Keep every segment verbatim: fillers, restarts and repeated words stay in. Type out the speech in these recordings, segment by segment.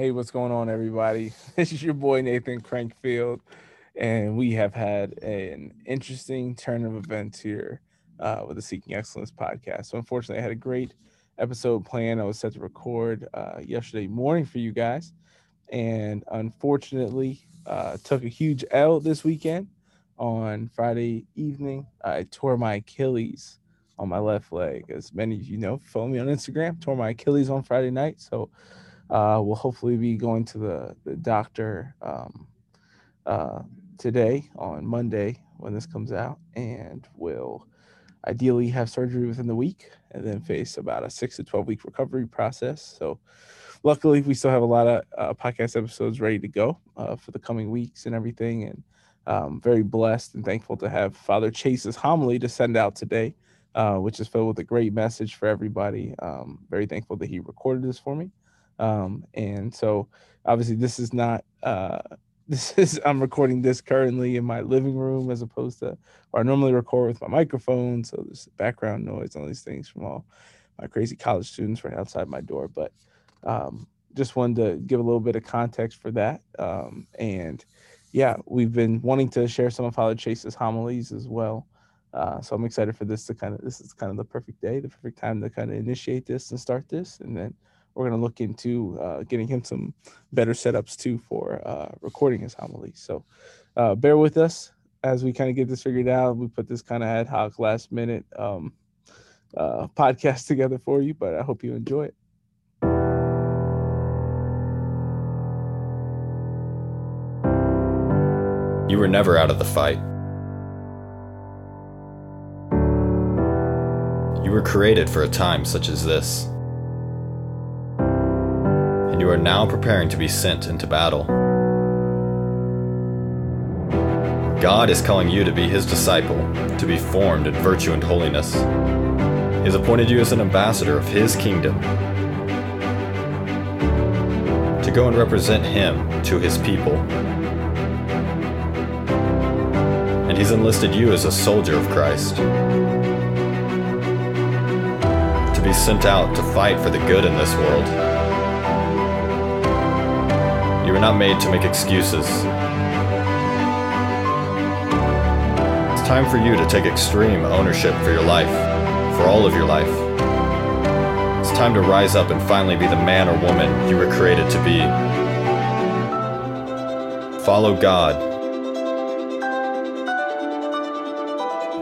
Hey, what's going on, everybody? This is your boy, Nathan Crankfield, and we have had a, an interesting turn of events here uh, with the Seeking Excellence podcast. So unfortunately, I had a great episode planned. I was set to record uh, yesterday morning for you guys, and unfortunately, uh, took a huge L this weekend on Friday evening. I tore my Achilles on my left leg. As many of you know, follow me on Instagram, tore my Achilles on Friday night, so Uh, we'll hopefully be going to the, the doctor um, uh, today on Monday when this comes out, and we'll ideally have surgery within the week and then face about a six to twelve week recovery process. So luckily we still have a lot of uh, podcast episodes ready to go uh, for the coming weeks and everything. And um, very blessed and thankful to have Father Chase's homily to send out today, uh, which is filled with a great message for everybody. Um, very thankful that he recorded this for me. Um, and so obviously this is not, uh, this is, I'm recording this currently in my living room as opposed to, or I normally record with my microphone. So there's background noise and all these things from all my crazy college students right outside my door. But, um, just wanted to give a little bit of context for that. Um, and yeah, we've been wanting to share some of Father Chase's homilies as well. Uh, so I'm excited for this to kind of, this is kind of the perfect day, the perfect time to kind of initiate this and start this. And then we're going to look into uh, getting him some better setups, too, for uh, recording his homily. So uh, bear with us as we kind of get this figured out. We put this kind of ad hoc last minute um, uh, podcast together for you, but I hope you enjoy it. You were never out of the fight. You were created for a time such as this. You are now preparing to be sent into battle. God is calling you to be His disciple, to be formed in virtue and holiness. He has appointed you as an ambassador of His kingdom, to go and represent Him to His people. And He's enlisted you as a soldier of Christ, to be sent out to fight for the good in this world. You are not made to make excuses. It's time for you to take extreme ownership for your life, for all of your life. It's time to rise up and finally be the man or woman you were created to be. Follow God.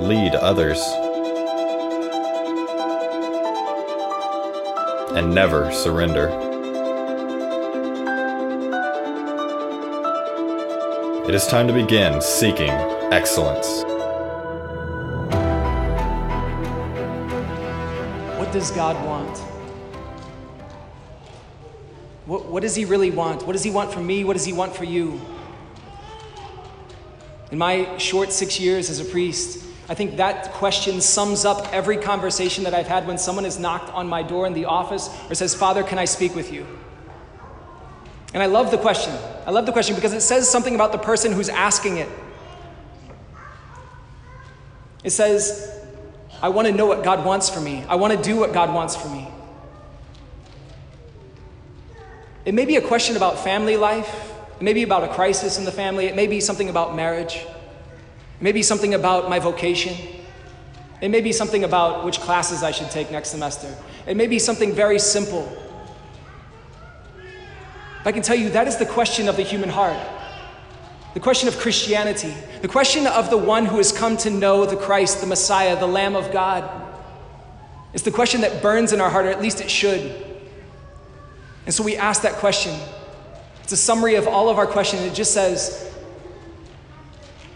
Lead others. And never surrender. It is time to begin seeking excellence. What does God want? What, what does He really want? What does He want from me? What does He want for you? In my short six years as a priest, I think that question sums up every conversation that I've had when someone has knocked on my door in the office or says, "Father, can I speak with you?" And I love the question. I love the question because it says something about the person who's asking it. It says, I want to know what God wants for me. I want to do what God wants for me. It may be a question about family life. It may be about a crisis in the family. It may be something about marriage. It may be something about my vocation. It may be something about which classes I should take next semester. It may be something very simple. I can tell you that is the question of the human heart, the question of Christianity, the question of the one who has come to know the Christ, the Messiah, the Lamb of God. It's the question that burns in our heart, or at least it should. And so we ask that question. It's a summary of all of our questions. It just says,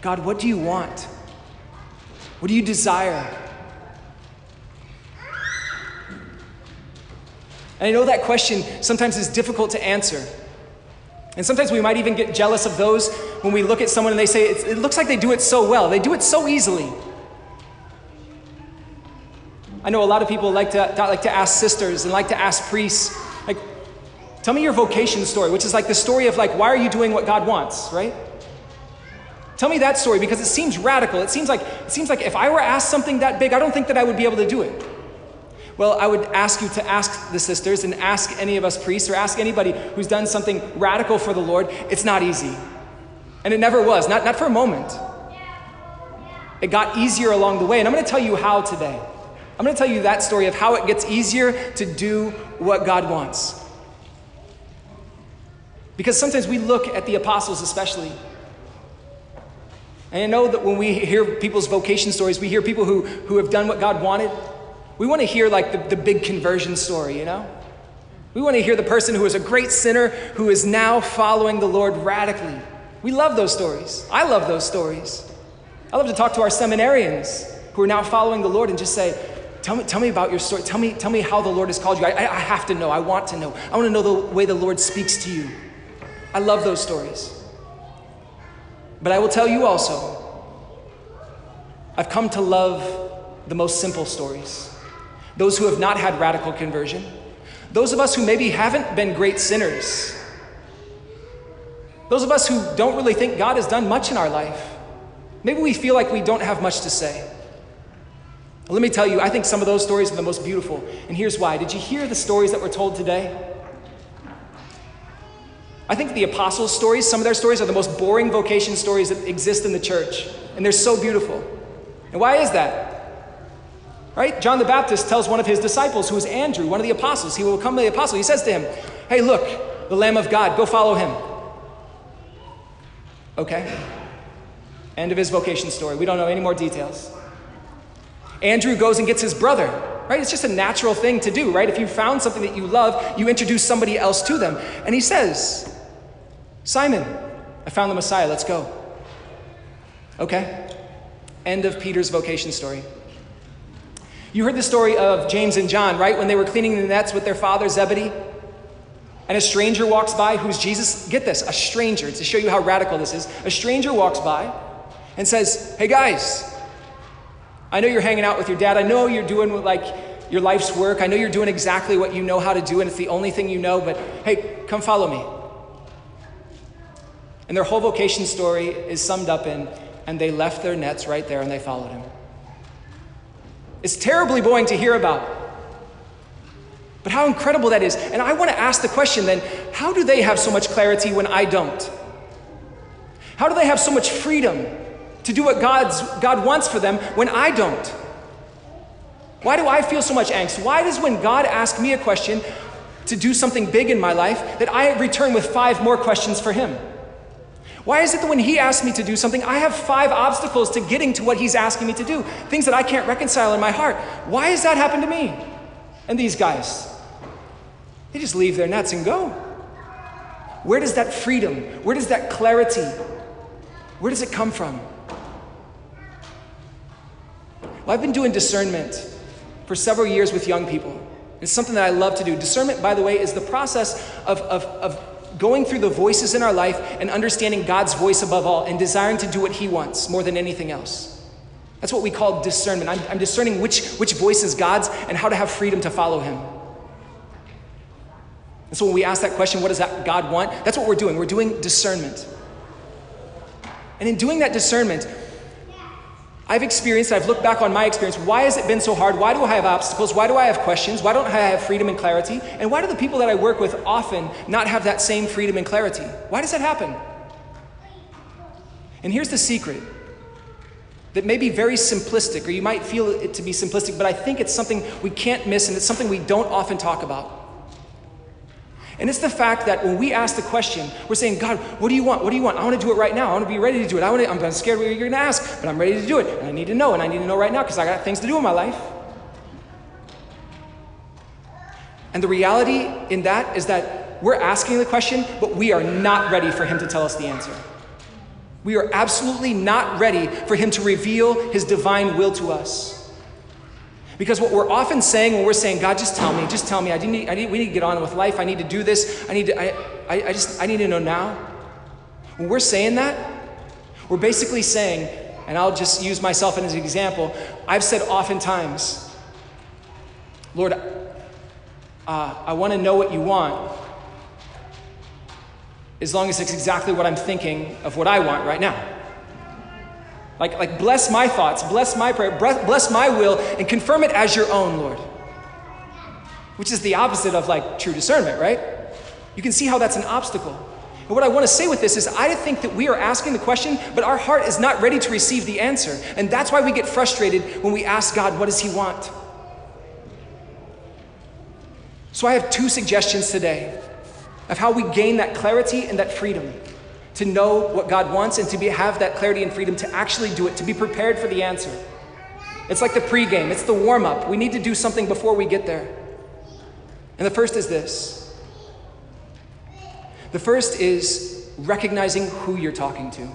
God, what do you want? What do you desire? And I know that question sometimes is difficult to answer. And sometimes we might even get jealous of those when we look at someone and they say, it looks like they do it so well. They do it so easily. I know a lot of people like to, like to ask sisters and like to ask priests, like, tell me your vocation story, which is like the story of like, why are you doing what God wants, right? Tell me that story because it seems radical. It seems like, it seems like if I were asked something that big, I don't think that I would be able to do it. Well, I would ask you to ask the sisters and ask any of us priests or ask anybody who's done something radical for the Lord. It's not easy. And it never was, not, not for a moment. It got easier along the way. And I'm going to tell you how today. I'm going to tell you that story of how it gets easier to do what God wants. Because sometimes we look at the apostles especially. And I know that when we hear people's vocation stories, we hear people who, who have done what God wanted. We want to hear like the, the big conversion story, you know? We want to hear the person who was a great sinner who is now following the Lord radically. We love those stories. I love those stories. I love to talk to our seminarians who are now following the Lord and just say, Tell me, tell me about your story. Tell me, tell me how the Lord has called you. I, I have to know. I want to know. I want to know the way the Lord speaks to you. I love those stories. But I will tell you also, I've come to love the most simple stories. Those who have not had radical conversion. Those of us who maybe haven't been great sinners. Those of us who don't really think God has done much in our life. Maybe we feel like we don't have much to say. Let me tell you, I think some of those stories are the most beautiful. And here's why. Did you hear the stories that were told today? I think the apostles' stories, some of their stories are the most boring vocation stories that exist in the church. And they're so beautiful. And why is that? Right? John the Baptist tells one of his disciples, who is Andrew, one of the apostles, he will come to the apostle. He says to him, hey, look, the Lamb of God, go follow him. Okay. End of his vocation story. We don't know any more details. Andrew goes and gets his brother, right? It's just a natural thing to do, right? If you found something that you love, you introduce somebody else to them. And he says, Simon, I found the Messiah, let's go. Okay, end of Peter's vocation story. You heard the story of James and John, right? When they were cleaning the nets with their father, Zebedee, and a stranger walks by, who's Jesus? Get this, a stranger, to show you how radical this is. A stranger walks by and says, hey guys, I know you're hanging out with your dad. I know you're doing like your life's work. I know you're doing exactly what you know how to do, and it's the only thing you know, but hey, come follow me. And their whole vocation story is summed up in, and they left their nets right there and they followed him. It's terribly boring to hear about, but how incredible that is. And I want to ask the question then, how do they have so much clarity when I don't? How do they have so much freedom to do what God's, God wants for them when I don't? Why do I feel so much angst? Why does when God asks me a question to do something big in my life that I return with five more questions for him? Why is it that when he asks me to do something, I have five obstacles to getting to what he's asking me to do, things that I can't reconcile in my heart? Why has that happened to me? And these guys, they just leave their nets and go. Where does that freedom, where does that clarity, where does it come from? Well, I've been doing discernment for several years with young people. It's something that I love to do. Discernment, by the way, is the process of, of, of going through the voices in our life and understanding God's voice above all and desiring to do what he wants more than anything else. That's what we call discernment. I'm, I'm discerning which, which voice is God's and how to have freedom to follow him. And so when we ask that question, what does that God want? That's what we're doing. We're doing discernment. And in doing that discernment, I've experienced, I've looked back on my experience, why has it been so hard? Why do I have obstacles? Why do I have questions? Why don't I have freedom and clarity? And why do the people that I work with often not have that same freedom and clarity? Why does that happen? And here's the secret that may be very simplistic, or you might feel it to be simplistic, but I think it's something we can't miss, and it's something we don't often talk about. And it's the fact that when we ask the question, we're saying, God, what do you want? What do you want? I want to do it right now. I want to be ready to do it. I want to, I'm scared what you're going to ask, but I'm ready to do it. And I need to know, and I need to know right now because I got things to do in my life. And the reality in that is that we're asking the question, but we are not ready for him to tell us the answer. We are absolutely not ready for him to reveal his divine will to us. Because what we're often saying when we're saying, God, just tell me, just tell me, I need, I need, we need to get on with life, I need to do this, I need to, I, I, I just, I need to know now. When we're saying that, we're basically saying, and I'll just use myself as an example, I've said oftentimes, Lord, uh, I want to know what you want, as long as it's exactly what I'm thinking of what I want right now. Like, like bless my thoughts, bless my prayer, bless my will, and confirm it as your own, Lord. which is the opposite of like true discernment, right? You can see how that's an obstacle. And what I want to say with this is I think that we are asking the question, but our heart is not ready to receive the answer. And that's why we get frustrated when we ask God, what does he want? So I have two suggestions today of how we gain that clarity and that freedom to know what God wants and to be, have that clarity and freedom to actually do it, to be prepared for the answer. It's like the pregame, it's the warm-up. We need to do something before we get there. And the first is this. The first is recognizing who you're talking to.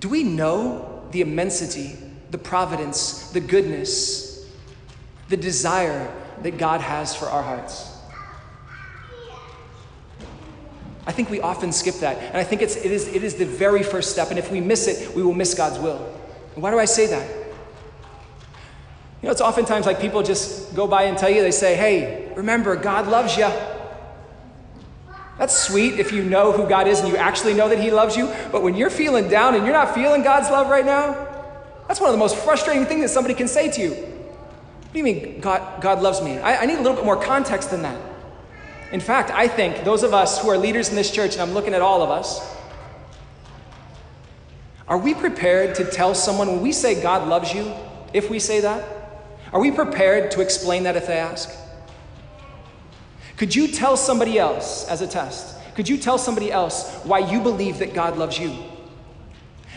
Do we know the immensity, the providence, the goodness, the desire that God has for our hearts? I think we often skip that, and I think it's, it is, it is the very first step, and if we miss it, we will miss God's will. And why do I say that? You know, it's oftentimes like people just go by and tell you, they say, hey, remember, God loves you. That's sweet if you know who God is and you actually know that he loves you, but when you're feeling down and you're not feeling God's love right now, that's one of the most frustrating things that somebody can say to you. What do you mean God, God loves me? I, I need a little bit more context than that. In fact, I think those of us who are leaders in this church, and I'm looking at all of us, are we prepared to tell someone when we say God loves you, if we say that? Are we prepared to explain that if they ask? Could you tell somebody else, as a test, could you tell somebody else why you believe that God loves you?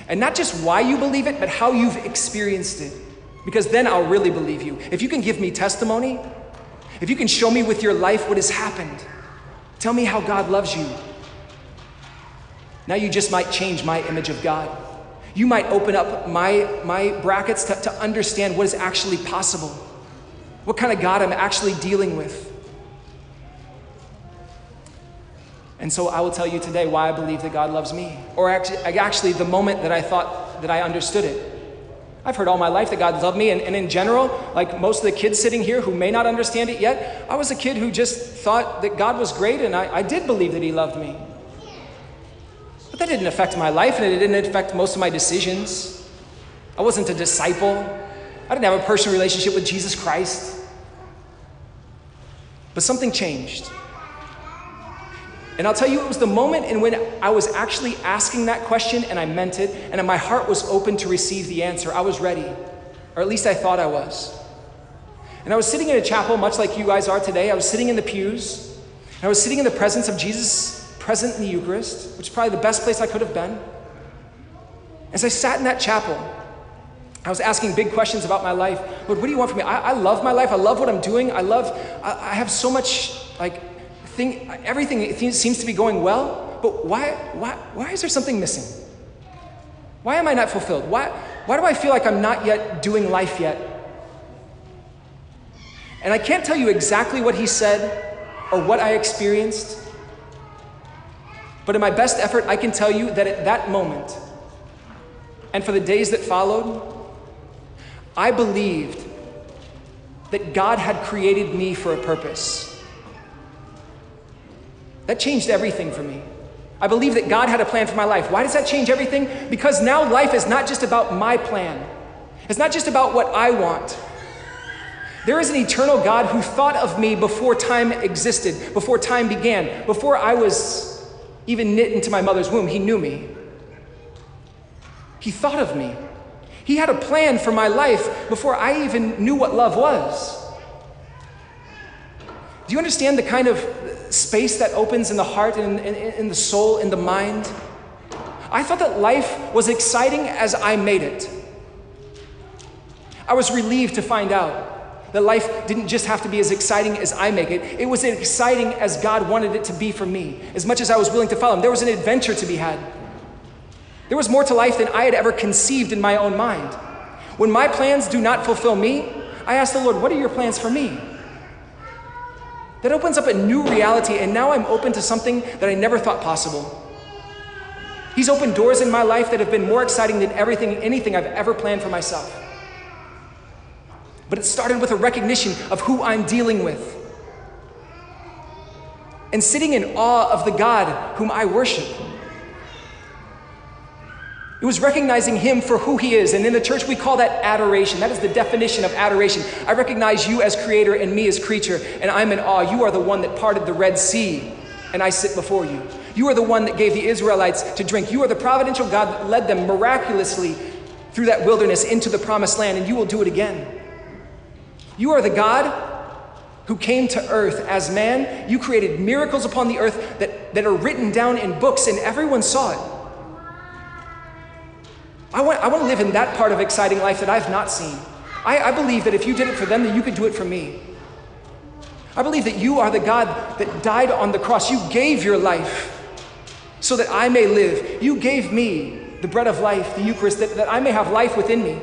And not just why you believe it, but how you've experienced it. Because then I'll really believe you. If you can give me testimony, if you can show me with your life what has happened, tell me how God loves you. Now you just might change my image of God. You might open up my, my brackets to, to understand what is actually possible, what kind of God I'm actually dealing with. And so I will tell you today why I believe that God loves me. Or actually, actually the moment that I thought that I understood it. I've heard all my life that God loved me. And, and in general, like most of the kids sitting here who may not understand it yet, I was a kid who just thought that God was great and I, I did believe that he loved me. But that didn't affect my life and it didn't affect most of my decisions. I wasn't a disciple. I didn't have a personal relationship with Jesus Christ. But something changed. And I'll tell you, it was the moment in when I was actually asking that question and I meant it, and my heart was open to receive the answer. I was ready, or at least I thought I was. And I was sitting in a chapel, much like you guys are today. I was sitting in the pews, and I was sitting in the presence of Jesus, present in the Eucharist, which is probably the best place I could have been. As I sat in that chapel, I was asking big questions about my life. Lord, what do you want from me? I, I love my life. I love what I'm doing. I love, I, I have so much, like, Thing, everything seems to be going well, but why, why, why is there something missing? Why am I not fulfilled? Why, why do I feel like I'm not yet doing life yet? And I can't tell you exactly what he said or what I experienced, but in my best effort, I can tell you that at that moment, and for the days that followed, I believed that God had created me for a purpose. That changed everything for me. I believe that God had a plan for my life. Why does that change everything? Because now life is not just about my plan. It's not just about what I want. There is an eternal God who thought of me before time existed, before time began, before I was even knit into my mother's womb. He knew me. He thought of me. He had a plan for my life before I even knew what love was. Do you understand the kind of space that opens in the heart and in, in, in the soul and the mind? I thought that life was exciting as I made it. I was relieved to find out that life didn't just have to be as exciting as I make it. It was exciting as God wanted it to be for me, as much as I was willing to follow him. There was an adventure to be had. There was more to life than I had ever conceived in my own mind. When my plans do not fulfill me, I ask the Lord, what are your plans for me? That opens up a new reality, and now I'm open to something that I never thought possible. He's opened doors in my life that have been more exciting than everything, anything I've ever planned for myself. But it started with a recognition of who I'm dealing with. And sitting in awe of the God whom I worship. It was recognizing him for who he is. And in the church, we call that adoration. That is the definition of adoration. I recognize you as creator and me as creature, and I'm in awe. You are the one that parted the Red Sea, and I sit before you. You are the one that gave the Israelites to drink. You are the providential God that led them miraculously through that wilderness into the promised land, and you will do it again. You are the God who came to earth as man. You created miracles upon the earth that, that are written down in books, and everyone saw it. I want, I want to live in that part of exciting life that I've not seen. I, I believe that if you did it for them, then you could do it for me. I believe that you are the God that died on the cross. You gave your life so that I may live. You gave me the bread of life, the Eucharist, that, that I may have life within me.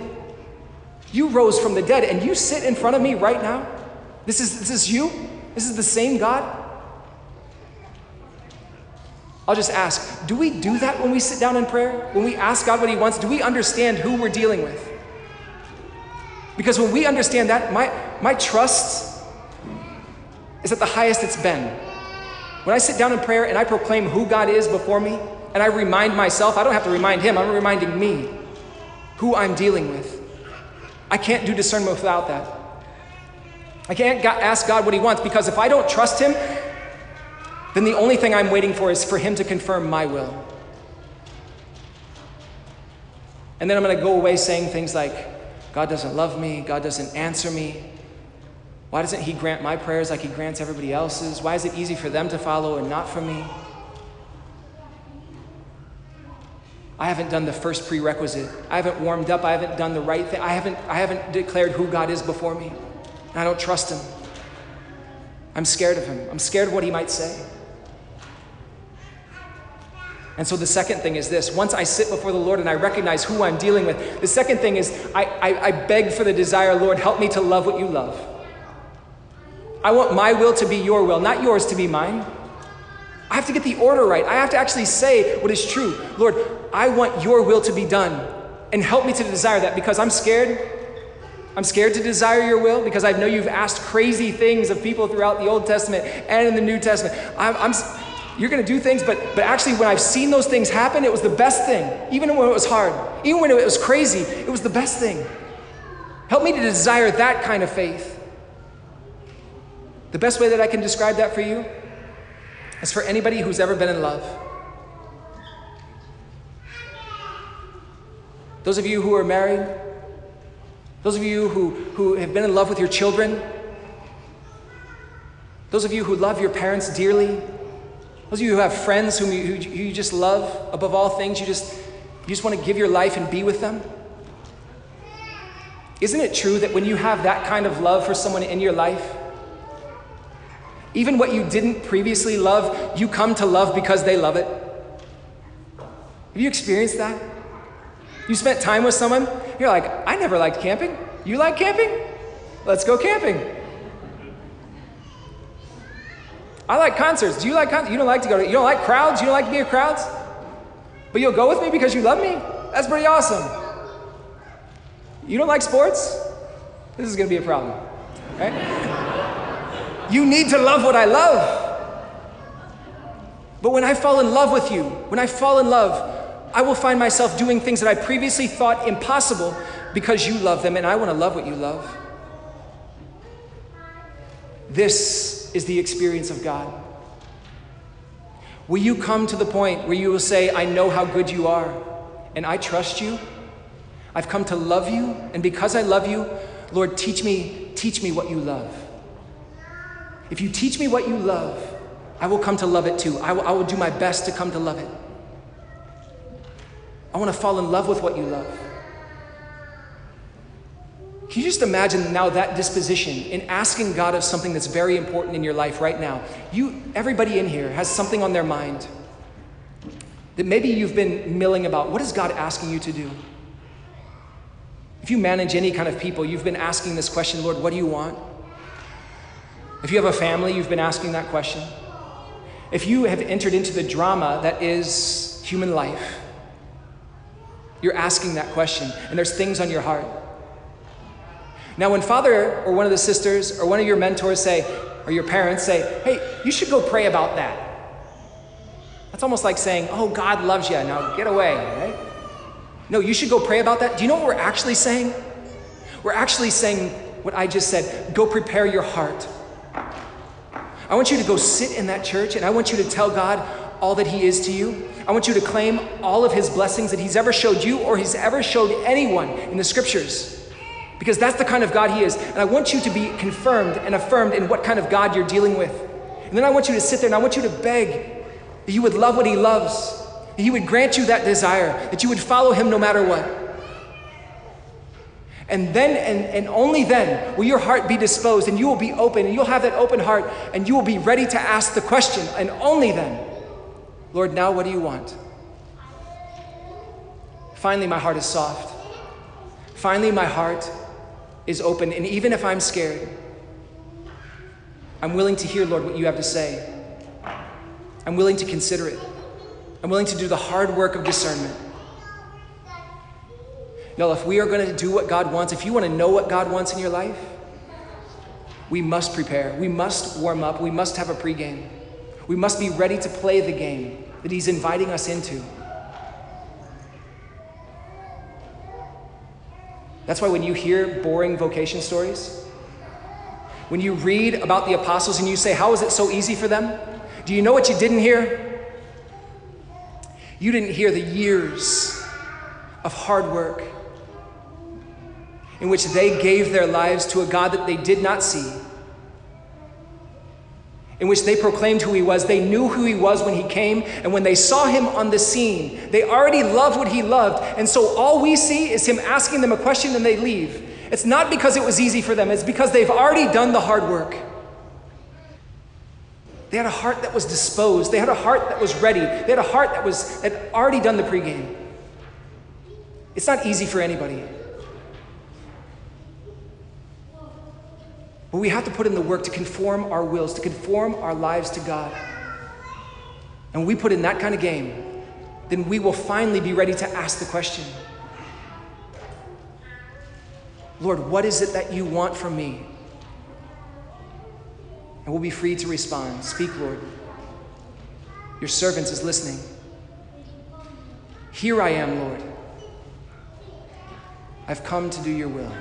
You rose from the dead, and you sit in front of me right now. This is, this is you? This is the same God? I'll just ask, do we do that when we sit down in prayer? When we ask God what he wants, do we understand who we're dealing with? Because when we understand that, my, my trust is at the highest it's been. When I sit down in prayer and I proclaim who God is before me, and I remind myself, I don't have to remind him, I'm reminding me who I'm dealing with. I can't do discernment without that. I can't ask God what he wants, because if I don't trust him, then the only thing I'm waiting for is for him to confirm my will. And then I'm going to go away saying things like, God doesn't love me, God doesn't answer me. Why doesn't he grant my prayers like he grants everybody else's? Why is it easy for them to follow and not for me? I haven't done the first prerequisite. I haven't warmed up. I haven't done the right thing. I haven't, I haven't declared who God is before me. I don't trust him. I'm scared of him. I'm scared of what he might say. And so the second thing is this. Once I sit before the Lord and I recognize who I'm dealing with, the second thing is I, I, I beg for the desire, Lord, help me to love what you love. I want my will to be your will, not yours to be mine. I have to get the order right. I have to actually say what is true. Lord, I want your will to be done, and help me to desire that, because I'm scared. I'm scared to desire your will because I know you've asked crazy things of people throughout the Old Testament and in the New Testament. I'm, I'm, you're going to do things, but, but actually when I've seen those things happen, it was the best thing. Even when it was hard, even when it was crazy, it was the best thing. Help me to desire that kind of faith. The best way that I can describe that for you is for anybody who's ever been in love. Those of you who are married, those of you who, who have been in love with your children, those of you who love your parents dearly, those of you who have friends whom you, who you just love above all things, you just, you just want to give your life and be with them. Isn't it true that when you have that kind of love for someone in your life, even what you didn't previously love, you come to love because they love it? Have you experienced that? You spent time with someone, you're like, I never liked camping. You like camping? Let's go camping. I like concerts. Do you like concerts? You don't like to go to, you don't like crowds? You don't like to be in crowds? But you'll go with me because you love me? That's pretty awesome. You don't like sports? This is going to be a problem, right? You need to love what I love. But when I fall in love with you, when I fall in love, I will find myself doing things that I previously thought impossible because you love them, and I want to love what you love. This is the experience of God. Will you come to the point where you will say, I know how good you are, and I trust you? I've come to love you, and because I love you, Lord, teach me, teach me what you love. If you teach me what you love, I will come to love it too. I will, I will do my best to come to love it. I want to fall in love with what you love. Can you just imagine now that disposition in asking God of something that's very important in your life right now? You, everybody in here has something on their mind that maybe you've been milling about. What is God asking you to do? If you manage any kind of people, you've been asking this question, Lord, what do you want? If you have a family, you've been asking that question. If you have entered into the drama that is human life, you're asking that question, and there's things on your heart. Now, when Father or one of the sisters or one of your mentors say, or your parents say, hey, you should go pray about that. That's almost like saying, oh, God loves you. Now get away, right? No, you should go pray about that. Do you know what we're actually saying? We're actually saying what I just said. Go prepare your heart. I want you to go sit in that church, and I want you to tell God all that he is to you. I want you to claim all of his blessings that he's ever showed you or he's ever showed anyone in the scriptures, because that's the kind of God he is. And I want you to be confirmed and affirmed in what kind of God you're dealing with. And then I want you to sit there and I want you to beg that you would love what he loves, that he would grant you that desire, that you would follow him no matter what. And then, and, and only then, will your heart be disposed, and you will be open, and you'll have that open heart, and you will be ready to ask the question, and only then, Lord, now what do you want? Finally, my heart is soft. Finally, my heart is open, and even if I'm scared, I'm willing to hear, Lord, what you have to say. I'm willing to consider it. I'm willing to do the hard work of discernment. No, if we are going to do what God wants, if you want to know what God wants in your life, we must prepare. We must warm up. We must have a pregame. We must be ready to play the game that he's inviting us into. That's why when you hear boring vocation stories, when you read about the apostles and you say, how is it so easy for them? Do you know what you didn't hear? You didn't hear the years of hard work in which they gave their lives to a God that they did not see, in which they proclaimed who he was. They knew who he was when he came, and when they saw him on the scene, they already loved what he loved. And so all we see is him asking them a question and they leave. It's not because it was easy for them. It's because they've already done the hard work. They had a heart that was disposed. They had a heart that was ready. They had a heart that was that had already done the pregame. It's not easy for anybody. But we have to put in the work to conform our wills, to conform our lives to God. And when we put in that kind of game, then we will finally be ready to ask the question, Lord, what is it that you want from me? And we'll be free to respond. Speak, Lord. Your servant is listening. Here I am, Lord. I've come to do your will.